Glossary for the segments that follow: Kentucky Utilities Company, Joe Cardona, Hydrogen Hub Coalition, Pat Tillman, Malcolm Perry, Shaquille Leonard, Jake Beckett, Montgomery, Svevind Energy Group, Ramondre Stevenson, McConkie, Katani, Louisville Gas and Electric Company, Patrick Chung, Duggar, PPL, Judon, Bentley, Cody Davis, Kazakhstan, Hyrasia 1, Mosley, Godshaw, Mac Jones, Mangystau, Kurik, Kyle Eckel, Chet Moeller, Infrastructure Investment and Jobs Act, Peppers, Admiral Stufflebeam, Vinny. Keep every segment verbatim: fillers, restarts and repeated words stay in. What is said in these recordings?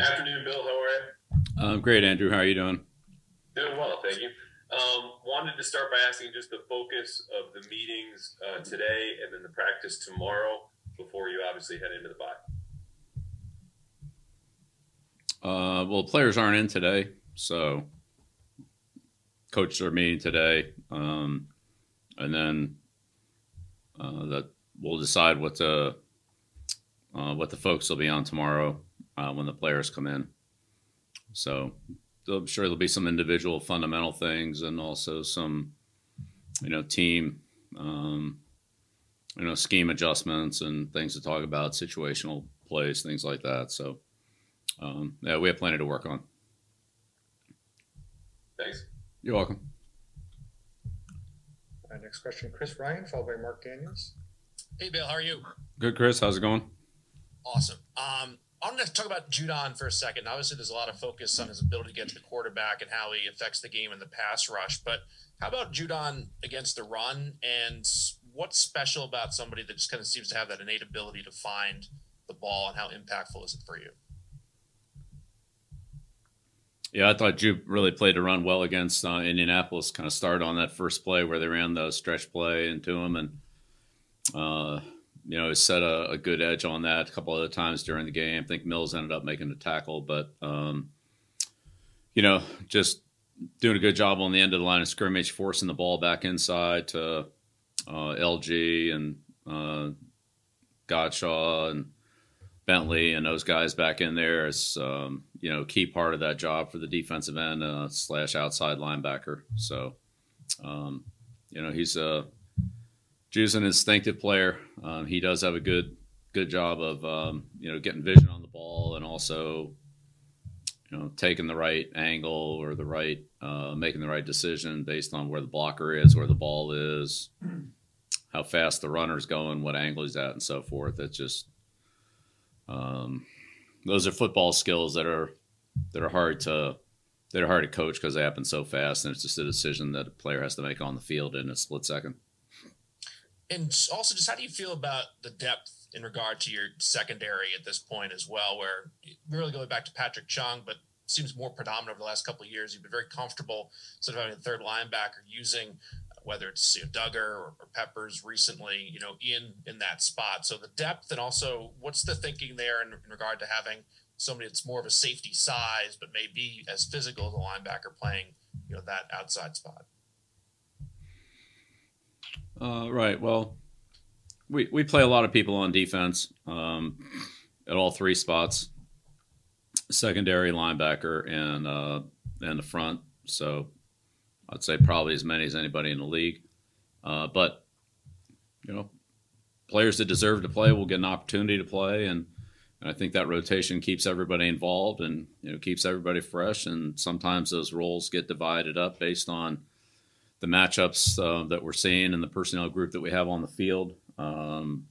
Afternoon, Bill. How are you? Um, great, Andrew. How are you doing? Doing well, thank you. Um, wanted to start by asking just the focus of the meetings uh, today and then the practice tomorrow before you obviously head into the bye. Uh, well, players aren't in today, so coaches are meeting today, um, and then uh, that we'll decide what the uh, what the folks will be on tomorrow uh, when the players come in. So I'm sure there'll be some individual fundamental things and also some, you know, team, um, you know, scheme adjustments and things to talk about, situational plays, things like that. So, um, yeah, we have plenty to work on. Thanks. You're welcome. All right, next question, Chris Ryan, followed by Mark Daniels. Hey, Bill, how are you? Good, Chris. How's it going? Awesome. Um, I want to talk about Judon for a second. Obviously, there's a lot of focus on his ability to get to the quarterback and how he affects the game in the pass rush. But how about Judon against the run? And what's special about somebody that just kind of seems to have that innate ability to find the ball, and how impactful is it for you? Yeah, I thought Jude really played the run well against uh, Indianapolis. Kind of started on that first play where they ran the stretch play into him, and uh, – you know, set a, a good edge on that a couple other times during the game. I think Mills ended up making the tackle, but, um, you know, just doing a good job on the end of the line of scrimmage, forcing the ball back inside to uh, L G and uh, Godshaw and Bentley and those guys back in there. It's, um, you know, key part of that job for the defensive end uh, slash outside linebacker. So, um, you know, he's a, Jude's an instinctive player. Um, he does have a good, good job of um, you know, getting vision on the ball and also, you know, taking the right angle or the right, uh, making the right decision based on where the blocker is, where the ball is, how fast the runner's going, what angle he's at, and so forth. It's just, um, those are football skills that are that are hard to that are hard to coach because they happen so fast, and it's just a decision that a player has to make on the field in a split second. And also, just how do you feel about the depth in regard to your secondary at this point as well, where we're really going back to Patrick Chung, but seems more predominant over the last couple of years. You've been very comfortable sort of having a third linebacker using, whether it's, you know, Duggar or, or Peppers recently, you know, in, in that spot. So the depth, and also what's the thinking there in, in regard to having somebody that's more of a safety size, but maybe as physical as a linebacker playing, you know, that outside spot? Uh, right. Well, we, we play a lot of people on defense um, at all three spots, secondary, linebacker, and uh, and the front. So I'd say probably as many as anybody in the league. Uh, but, you know, players that deserve to play will get an opportunity to play. And, and I think that rotation keeps everybody involved and, you know, keeps everybody fresh. And sometimes those roles get divided up based on the matchups uh, that we're seeing and the personnel group that we have on the field um,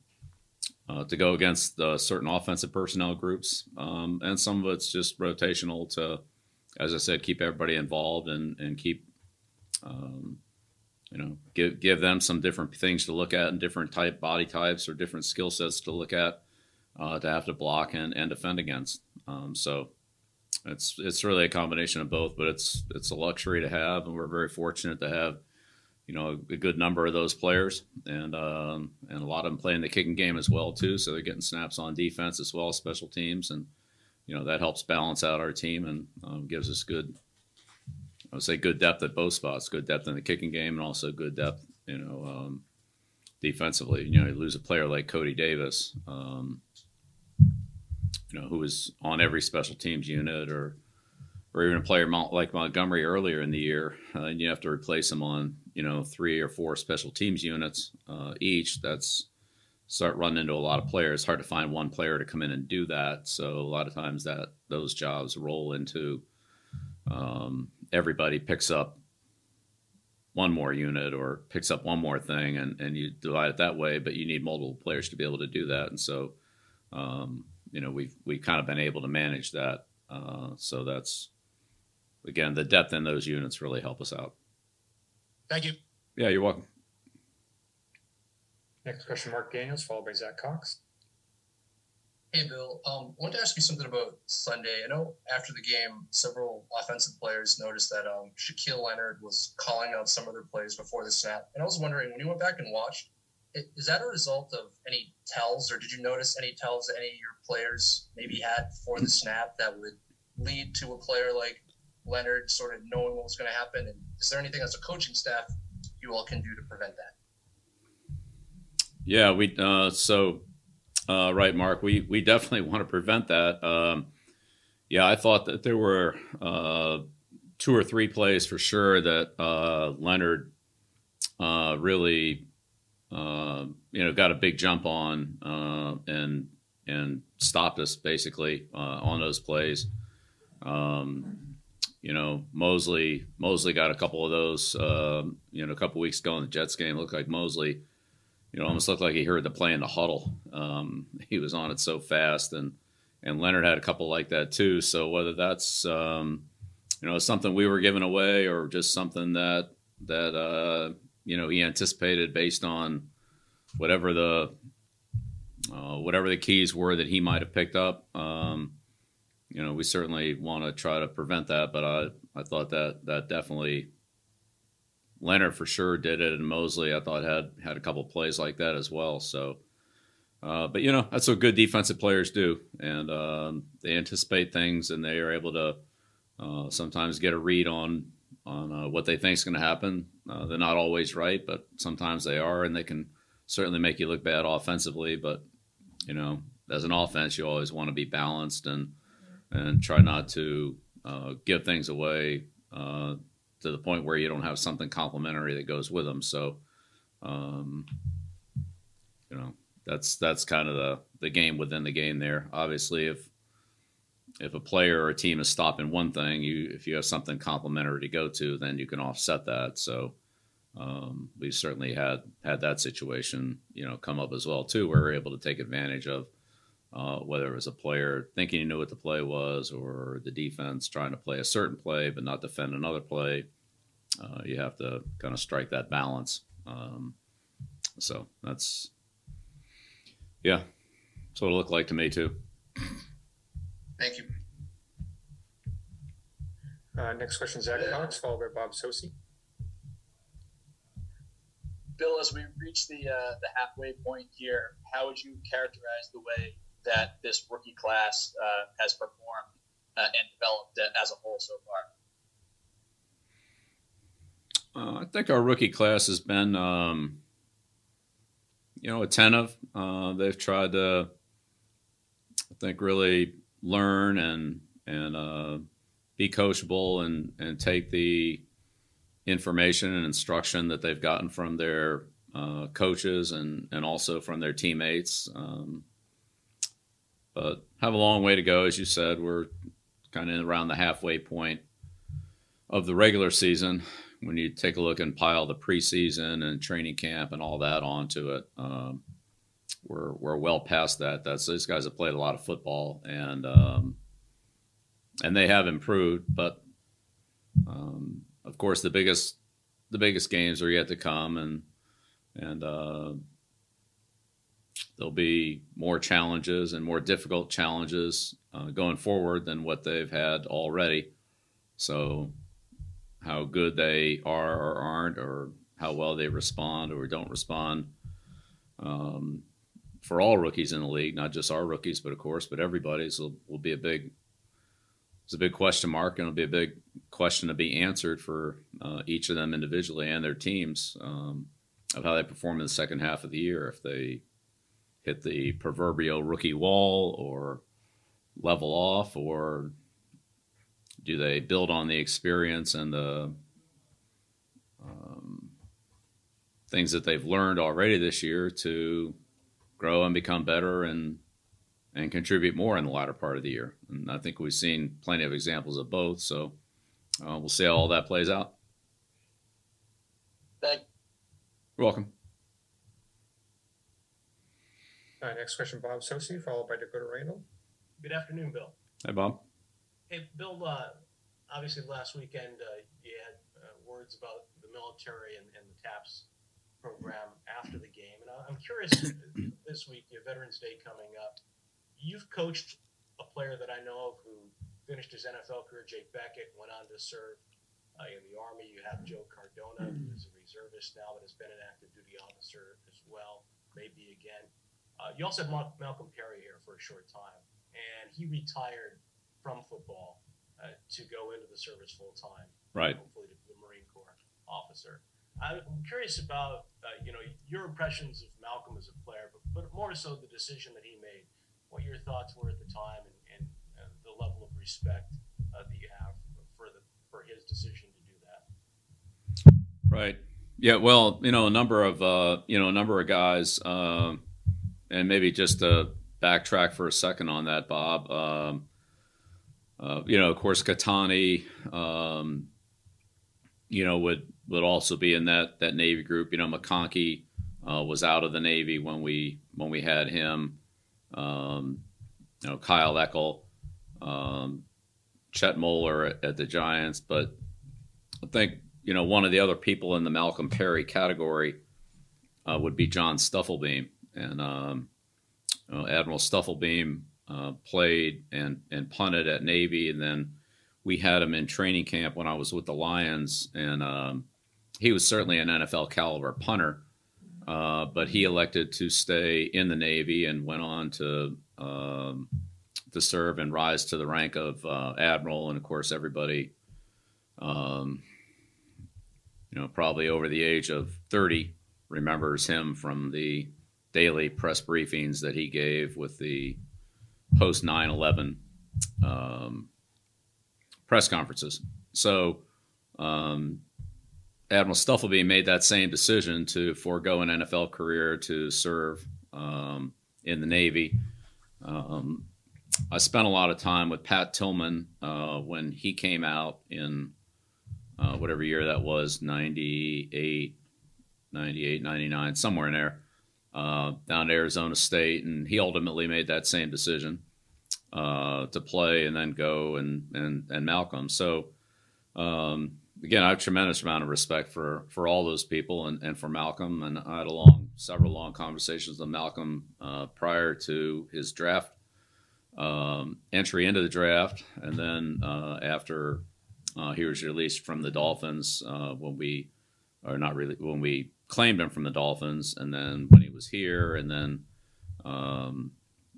uh, to go against uh, certain offensive personnel groups. Um, and some of it's just rotational to, as I said, keep everybody involved and, and keep, um, you know, give, give them some different things to look at and different type body types or different skill sets to look at uh, to have to block and, and defend against. Um, so It's it's really a combination of both, but it's it's a luxury to have, and we're very fortunate to have, you know, a, a good number of those players, and um, and a lot of them playing the kicking game as well too. So they're getting snaps on defense as well, special teams, and you know that helps balance out our team and um, gives us good, I would say, good depth at both spots, good depth in the kicking game, and also good depth, you know, um, defensively. You know, you lose a player like Cody Davis. Um, You know, who was on every special teams unit, or or even a player like Montgomery earlier in the year, uh, and you have to replace him on, you know, three or four special teams units uh, each. That's start running into a lot of players. It's hard to find one player to come in and do that. So a lot of times that those jobs roll into um, everybody picks up one more unit or picks up one more thing, and, and you divide it that way. But you need multiple players to be able to do that, and so. Um, You know, we've we've kind of been able to manage that. Uh, so that's, again, the depth in those units really help us out. Thank you. Yeah, you're welcome. Next question, Mark Daniels, followed by Zach Cox. Hey, Bill. Um, I wanted to ask you something about Sunday. I know after the game, several offensive players noticed that um, Shaquille Leonard was calling out some of their plays before the snap. And I was wondering, when you went back and watched, is that a result of any tells, or did you notice any tells that any of your players maybe had before the snap that would lead to a player like Leonard sort of knowing what was going to happen? And is there anything as a coaching staff you all can do to prevent that? Yeah, we uh, so uh, right, Mark. We we definitely want to prevent that. Um, yeah, I thought that there were uh, two or three plays for sure that uh, Leonard uh, really. Uh, you know, got a big jump on uh, and and stopped us basically uh, on those plays. Um, you know, Mosley Mosley got a couple of those. Uh, you know, a couple of weeks ago in the Jets game, looked like Mosley, you know, almost looked like he heard the play in the huddle. Um, he was on it so fast, and and Leonard had a couple like that too. So whether that's um, you know something we were giving away or just something that that. Uh, you know, he anticipated based on whatever the uh, whatever the keys were that he might have picked up. Um, you know, we certainly want to try to prevent that, but I, I thought that that definitely Leonard for sure did it, and Mosley I thought had had a couple plays like that as well. So, uh, but you know, that's what good defensive players do, and um, they anticipate things, and they are able to uh, sometimes get a read on. on uh, what they think is going to happen. Uh, they're not always right, but sometimes they are, and they can certainly make you look bad offensively. But, you know, as an offense, you always want to be balanced and and try not to uh, give things away uh, to the point where you don't have something complimentary that goes with them. So, um, you know, that's that's kind of the, the game within the game there. Obviously, if If a player or a team is stopping one thing, you if you have something complimentary to go to, then you can offset that. So um, we've certainly had had that situation, you know, come up as well too, where we're able to take advantage of uh, whether it was a player thinking he knew what the play was, or the defense trying to play a certain play but not defend another play. Uh, you have to kind of strike that balance. Um, so that's yeah, that's what it looked like to me too. Thank you. Uh, next question, Zach Cox, followed by Bob Sosi. Bill, as we reach the uh, the halfway point here, how would you characterize the way that this rookie class uh, has performed uh, and developed as a whole so far? Uh, I think our rookie class has been, um, you know, attentive. Uh, they've tried to, I think, really learn and and uh, be coachable and and take the information and instruction that they've gotten from their uh, coaches and and also from their teammates. Um, but have a long way to go, as you said. We're kind of around the halfway point of the regular season. When you take a look and pile the preseason and training camp and all that onto it. Um, We're we're well past that. That's these guys have played a lot of football, and um, and they have improved. But um, of course, the biggest the biggest games are yet to come, and and uh, there'll be more challenges and more difficult challenges uh, going forward than what they've had already. So, how good they are or aren't, or how well they respond or don't respond. Um, For all rookies in the league, not just our rookies, but of course, but everybody's will, will be a big, it's a big question mark, and it'll be a big question to be answered for uh, each of them individually and their teams um, of how they perform in the second half of the year. If they hit the proverbial rookie wall, or level off, or do they build on the experience and the um, things that they've learned already this year to grow and become better and and contribute more in the latter part of the year. And I think we've seen plenty of examples of both. So uh, we'll see how all that plays out. Thank you. You're welcome. All right, next question, Bob Sosi, followed by Dakota Randall. Good afternoon, Bill. Hi, Bob. Hey, Bill, uh, obviously last weekend uh, you had uh, words about the military and, and the TAPS program after the game. And I'm curious, this week, you know, Veterans Day coming up, you've coached a player that I know of who finished his N F L career, Jake Beckett, went on to serve uh, in the Army. You have Joe Cardona, who is a reservist now, but has been an active duty officer as well, maybe again. Uh, you also have Mal- Malcolm Perry here for a short time, and he retired from football uh, to go into the service full-time, right? Hopefully to be a Marine Corps officer. I'm curious about, uh, you know, your impressions of Malcolm as a player, but, but more so the decision that he made, what your thoughts were at the time, and, and uh, the level of respect uh, that you have for, the, for his decision to do that. Right. Yeah, well, you know, a number of, uh, you know, a number of guys, um, and maybe just to backtrack for a second on that, Bob, um, uh, you know, of course, Katani, um, you know, would would also be in that that Navy group. You know, McConkie uh, was out of the Navy when we when we had him. Um, you know, Kyle Eckel, um, Chet Moeller at, at the Giants. But I think, you know, one of the other people in the Malcolm Perry category uh, would be John Stufflebeam. And um, you know, Admiral Stufflebeam uh, played and, and punted at Navy. And then we had him in training camp when I was with the Lions. And um, he was certainly an N F L caliber punter, uh, but he elected to stay in the Navy and went on to um, to serve and rise to the rank of uh, Admiral. And, of course, everybody, um, you know, probably over the age of thirty remembers him from the daily press briefings that he gave with the post nine eleven um, press conferences. So um, Admiral Stufflebeam made that same decision to forego an N F L career to serve um, in the Navy. Um, I spent a lot of time with Pat Tillman uh, when he came out in uh, whatever year that was, ninety-eight, ninety-eight, ninety-nine, somewhere in there. Uh, down to Arizona State, and he ultimately made that same decision uh, to play and then go and and, and Malcolm. So, um, again, I have a tremendous amount of respect for, for all those people and, and for Malcolm. And I had a long, several long conversations with Malcolm uh, prior to his draft um, entry into the draft, and then uh, after uh, he was released from the Dolphins uh, when we, or not really, when we claimed him from the Dolphins, and then when he was here, and then um,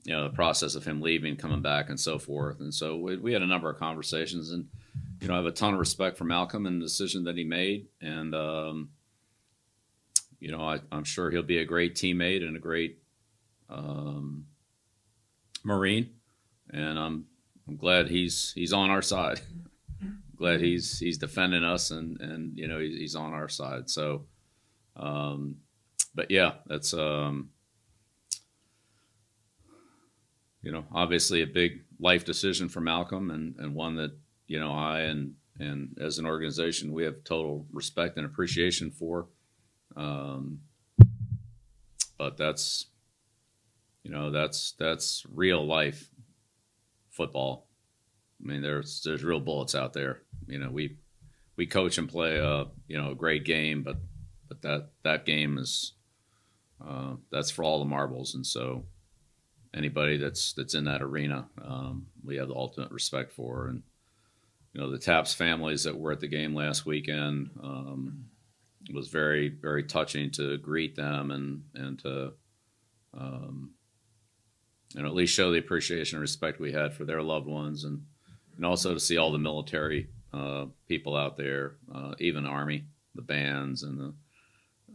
you know, the process of him leaving, coming back, and so forth. And so we, we had a number of conversations, and you know, I have a ton of respect for Malcolm and the decision that he made. And um, you know, I, I'm sure he'll be a great teammate and a great um, Marine. And I'm I'm glad he's he's on our side. Glad he's he's defending us, and and you know, he's, he's on our side. So. Um, but yeah, that's, um, you know, obviously a big life decision for Malcolm, and, and one that, you know, I, and, and as an organization, we have total respect and appreciation for, um, but that's, you know, that's, that's real life football. I mean, there's, there's real bullets out there. You know, we, we coach and play a, you know, a great game, but But that, that game is, uh, that's for all the marbles. And so anybody that's, that's in that arena, um, we have the ultimate respect for. And, you know, the Taps families that were at the game last weekend, um, it was very, very touching to greet them and, and to, um, and at least show the appreciation and respect we had for their loved ones. And, and also to see all the military, uh, people out there, uh, even Army, the bands and the,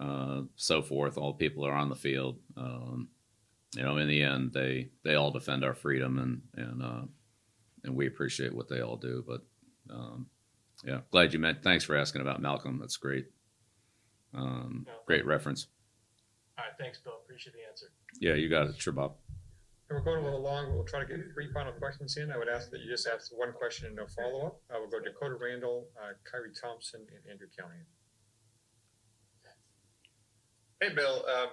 Uh, so forth, all the people that are on the field. Um, you know, in the end, they, they all defend our freedom, and and uh, and we appreciate what they all do. But um, yeah, glad you met. Thanks for asking about Malcolm. That's great. Um, no. Great reference. All right, thanks, Bill. Appreciate the answer. Yeah, you got it. Sure, Bob. And we're going a little long, but we'll try to get three final questions in. I would ask that you just ask one question and no follow up. Uh, we'll go to Dakota Randall, uh, Kyrie Thompson, and Andrew Callahan. Hey, Bill. Um,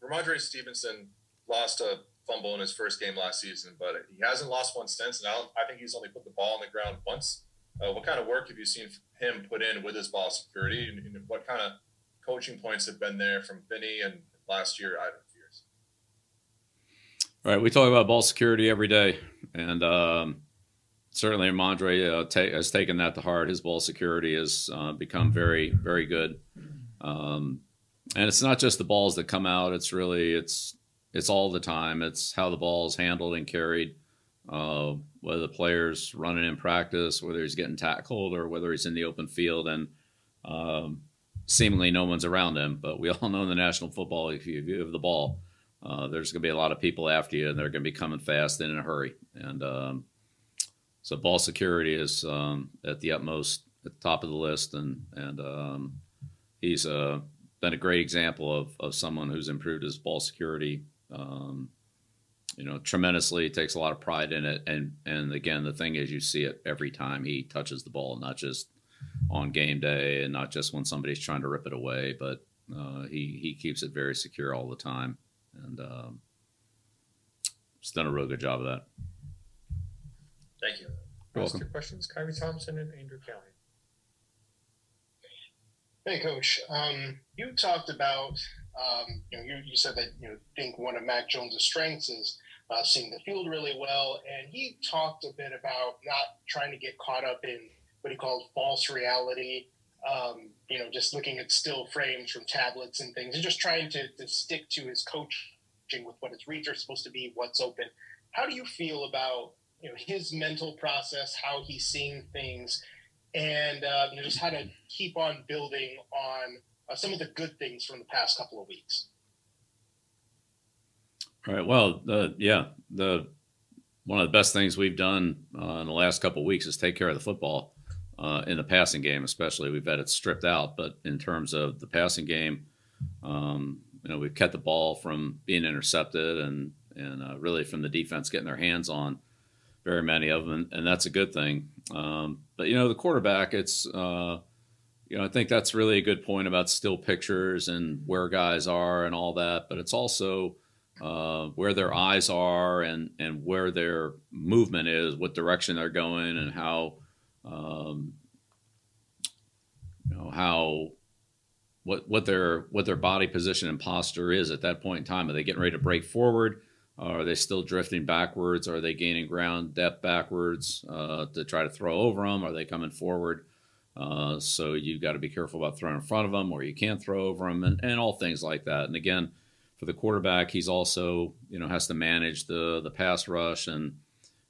Ramondre Stevenson lost a fumble in his first game last season, but he hasn't lost one since, and I, I think he's only put the ball on the ground once. Uh, what kind of work have you seen him put in with his ball security, and, and what kind of coaching points have been there from Vinny and last year, I don't know, years? All right, we talk about ball security every day, and um, certainly Ramondre uh, ta- has taken that to heart. His ball security has uh, become very, very good, um, and it's not just the balls that come out. It's really it's it's all the time. It's how the ball is handled and carried, uh, whether the player's running in practice, whether he's getting tackled, or whether he's in the open field, and um, seemingly no one's around him. But we all know in the National Football, if you give the ball, Uh, there's going to be a lot of people after you, and they're going to be coming fast and in a hurry. And um, so ball security is um, at the utmost, at the top of the list. And and um, he's uh, been a great example of, of someone who's improved his ball security, um, you know, tremendously. Takes a lot of pride in it. And, and again, the thing is, you see it every time he touches the ball, not just on game day and not just when somebody's trying to rip it away, but uh, he, he keeps it very secure all the time. And um, it's done a real good job of that. Thank you. Last two questions, Kyrie Thompson and Andrew Kelly. Hey, Coach. Um, you talked about, um, you know, you, you said that you know, think one of Mac Jones' strengths is uh, seeing the field really well, and he talked a bit about not trying to get caught up in what he called false reality. Um, you know, just looking at still frames from tablets and things, and just trying to, to stick to his coaching with what his reads are supposed to be, what's open. How do you feel about, you know, his mental process, how he's seeing things, and uh, you know, just how to keep on building on uh, some of the good things from the past couple of weeks? All right. Well, uh, yeah, the one of the best things we've done uh, in the last couple of weeks is take care of the football. Uh, in the passing game, especially, we've had it stripped out. But in terms of the passing game, um, you know, we've kept the ball from being intercepted and and uh, really from the defense getting their hands on very many of them, and, and that's a good thing. Um, but you know, the quarterback, it's uh, you know, I think that's really a good point about still pictures and where guys are and all that. But it's also uh, where their eyes are and and where their movement is, what direction they're going, and how. Um, you know, how, what, what their, what their body position and posture is at that point in time. Are they getting ready to break forward? Uh, are they still drifting backwards? Are they gaining ground depth backwards, uh, to try to throw over them? Are they coming forward? Uh, so you've got to be careful about throwing in front of them, or you can't throw over them, and, and all things like that. And again, for the quarterback, he's also, you know, has to manage the, the pass rush and,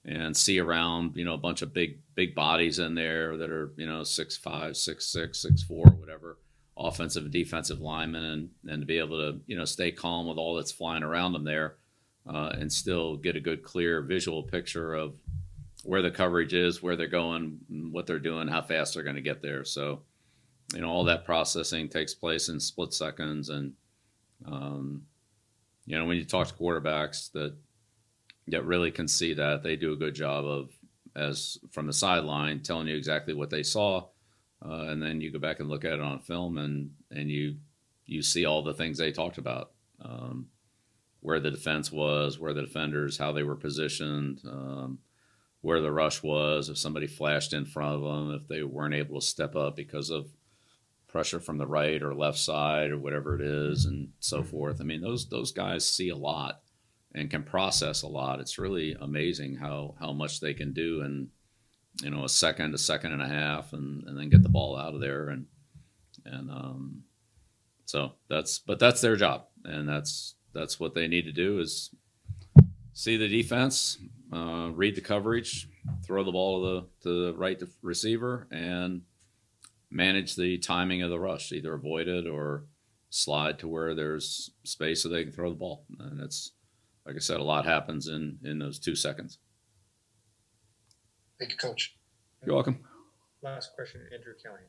and see around, you know, a bunch of big, big bodies in there that are, you know, six, five, six, six, six, four, whatever, offensive and defensive linemen, and, and to be able to, you know, stay calm with all that's flying around them there, uh, and still get a good, clear visual picture of where the coverage is, where they're going, what they're doing, how fast they're going to get there. So, you know, all that processing takes place in split seconds. And, um, you know, when you talk to quarterbacks that, that really can see that, they do a good job of, as from the sideline, telling you exactly what they saw. Uh, and then you go back and look at it on film, and, and you, you see all the things they talked about, um, where the defense was, where the defenders, how they were positioned, um, where the rush was, if somebody flashed in front of them, if they weren't able to step up because of pressure from the right or left side or whatever it is, and so forth. I mean, those, those guys see a lot and can process a lot. It's really amazing how, how much they can do in, you know, a second, a second and a half, and, and then get the ball out of there. And, and, um, so that's, but that's their job. And that's, that's what they need to do, is see the defense, uh, read the coverage, throw the ball to the, to the right receiver, and manage the timing of the rush, either avoid it or slide to where there's space so they can throw the ball. And it's, like I said, a lot happens in, in those two seconds. Thank you, Coach. You're welcome. Last question, Andrew Kelly.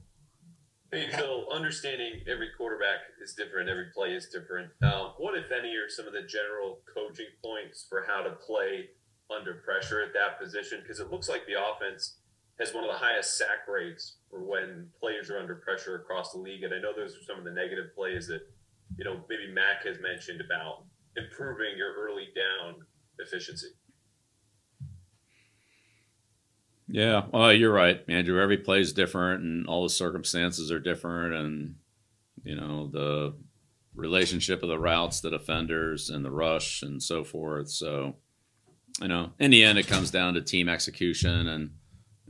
Hey, Phil, understanding every quarterback is different, every play is different. Um, what, if any, are some of the general coaching points for how to play under pressure at that position? Because it looks like the offense has one of the highest sack rates for when players are under pressure across the league. And I know those are some of the negative plays that, you know, maybe Mac has mentioned about improving your early down efficiency. Yeah, well, you're right, Andrew. Every play is different, and all the circumstances are different, and you know the relationship of the routes, the defenders, and the rush, and so forth. So, you know, in the end, it comes down to team execution and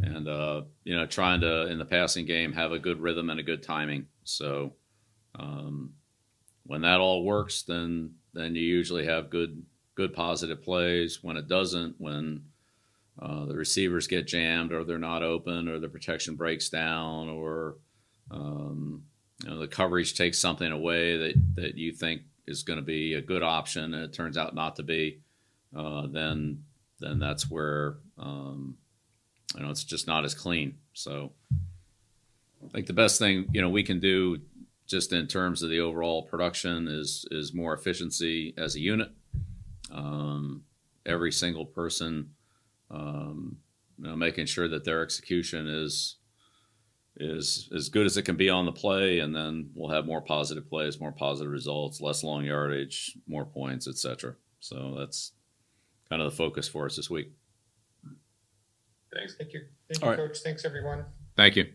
and uh, you know, trying to in the passing game have a good rhythm and a good timing. So, um, when that all works, then then you usually have good good positive plays. When it doesn't, when uh, the receivers get jammed, or they're not open, or the protection breaks down, or um, you know, the coverage takes something away that, that you think is going to be a good option, and it turns out not to be, uh, then then that's where um, you know, it's just not as clean. So I think the best thing, you know, we can do just in terms of the overall production is is more efficiency as a unit. Um, every single person, um, you know, making sure that their execution is is as good as it can be on the play, and then we'll have more positive plays, more positive results, less long yardage, more points, et cetera. So that's kind of the focus for us this week. Thanks. Thank you. Thank you, Coach. Thanks, everyone. Thank you.